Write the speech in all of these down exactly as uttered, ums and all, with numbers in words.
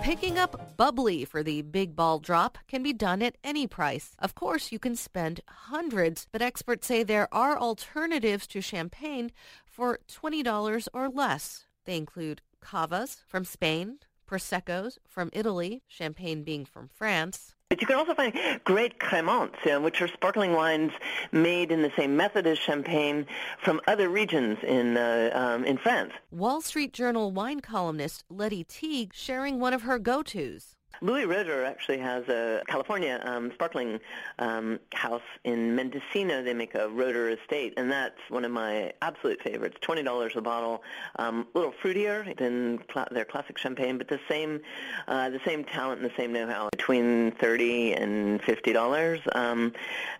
Picking up bubbly for the big ball drop can be done at any price. Of course, you can spend hundreds, but experts say there are alternatives to champagne for twenty dollars or less. They include cavas from Spain, Prosecco's from Italy, champagne being from France. But you can also find great cremants, you know, which are sparkling wines made in the same method as champagne from other regions in uh, um, in France. Wall Street Journal wine columnist Letty Teague sharing one of her go-tos. Louis Roederer actually has a California um, sparkling um, house in Mendocino. They make a Roederer Estate, and that's one of my absolute favorites. twenty dollars a bottle, um, a little fruitier than cl- their classic champagne, but the same uh, the same talent and the same know-how. Between thirty dollars and fifty dollars. Um,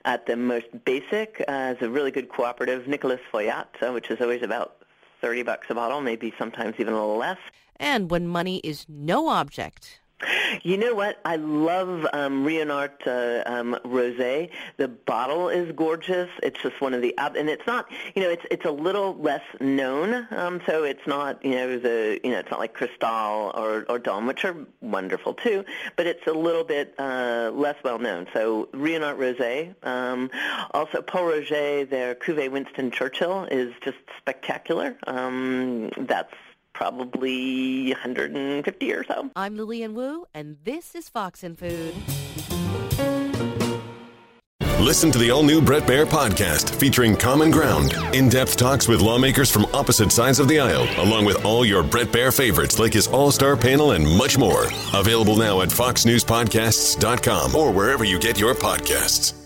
at the most basic, uh, is a really good cooperative, Nicolas Foyat, uh, which is always about thirty bucks a bottle, maybe sometimes even a little less. And when money is no object... You know what? I love um, Ruinart uh, um, Rosé. The bottle is gorgeous. It's just one of the, and it's not, you know, it's it's a little less known. Um, so it's not, you know, the, you know, it's not like Cristal or or Dom, which are wonderful too. But it's a little bit uh, less well known. So Ruinart Rosé. Um, also, Paul Roger, their Cuvée Winston Churchill is just spectacular. Um, that's probably one hundred fifty or so. I'm Lillian Wu, and this is Fox and Food. Listen to the all-new Bret Baier podcast featuring Common Ground, in-depth talks with lawmakers from opposite sides of the aisle, along with all your Bret Baier favorites like his all-star panel and much more. Available now at fox news podcasts dot com or wherever you get your podcasts.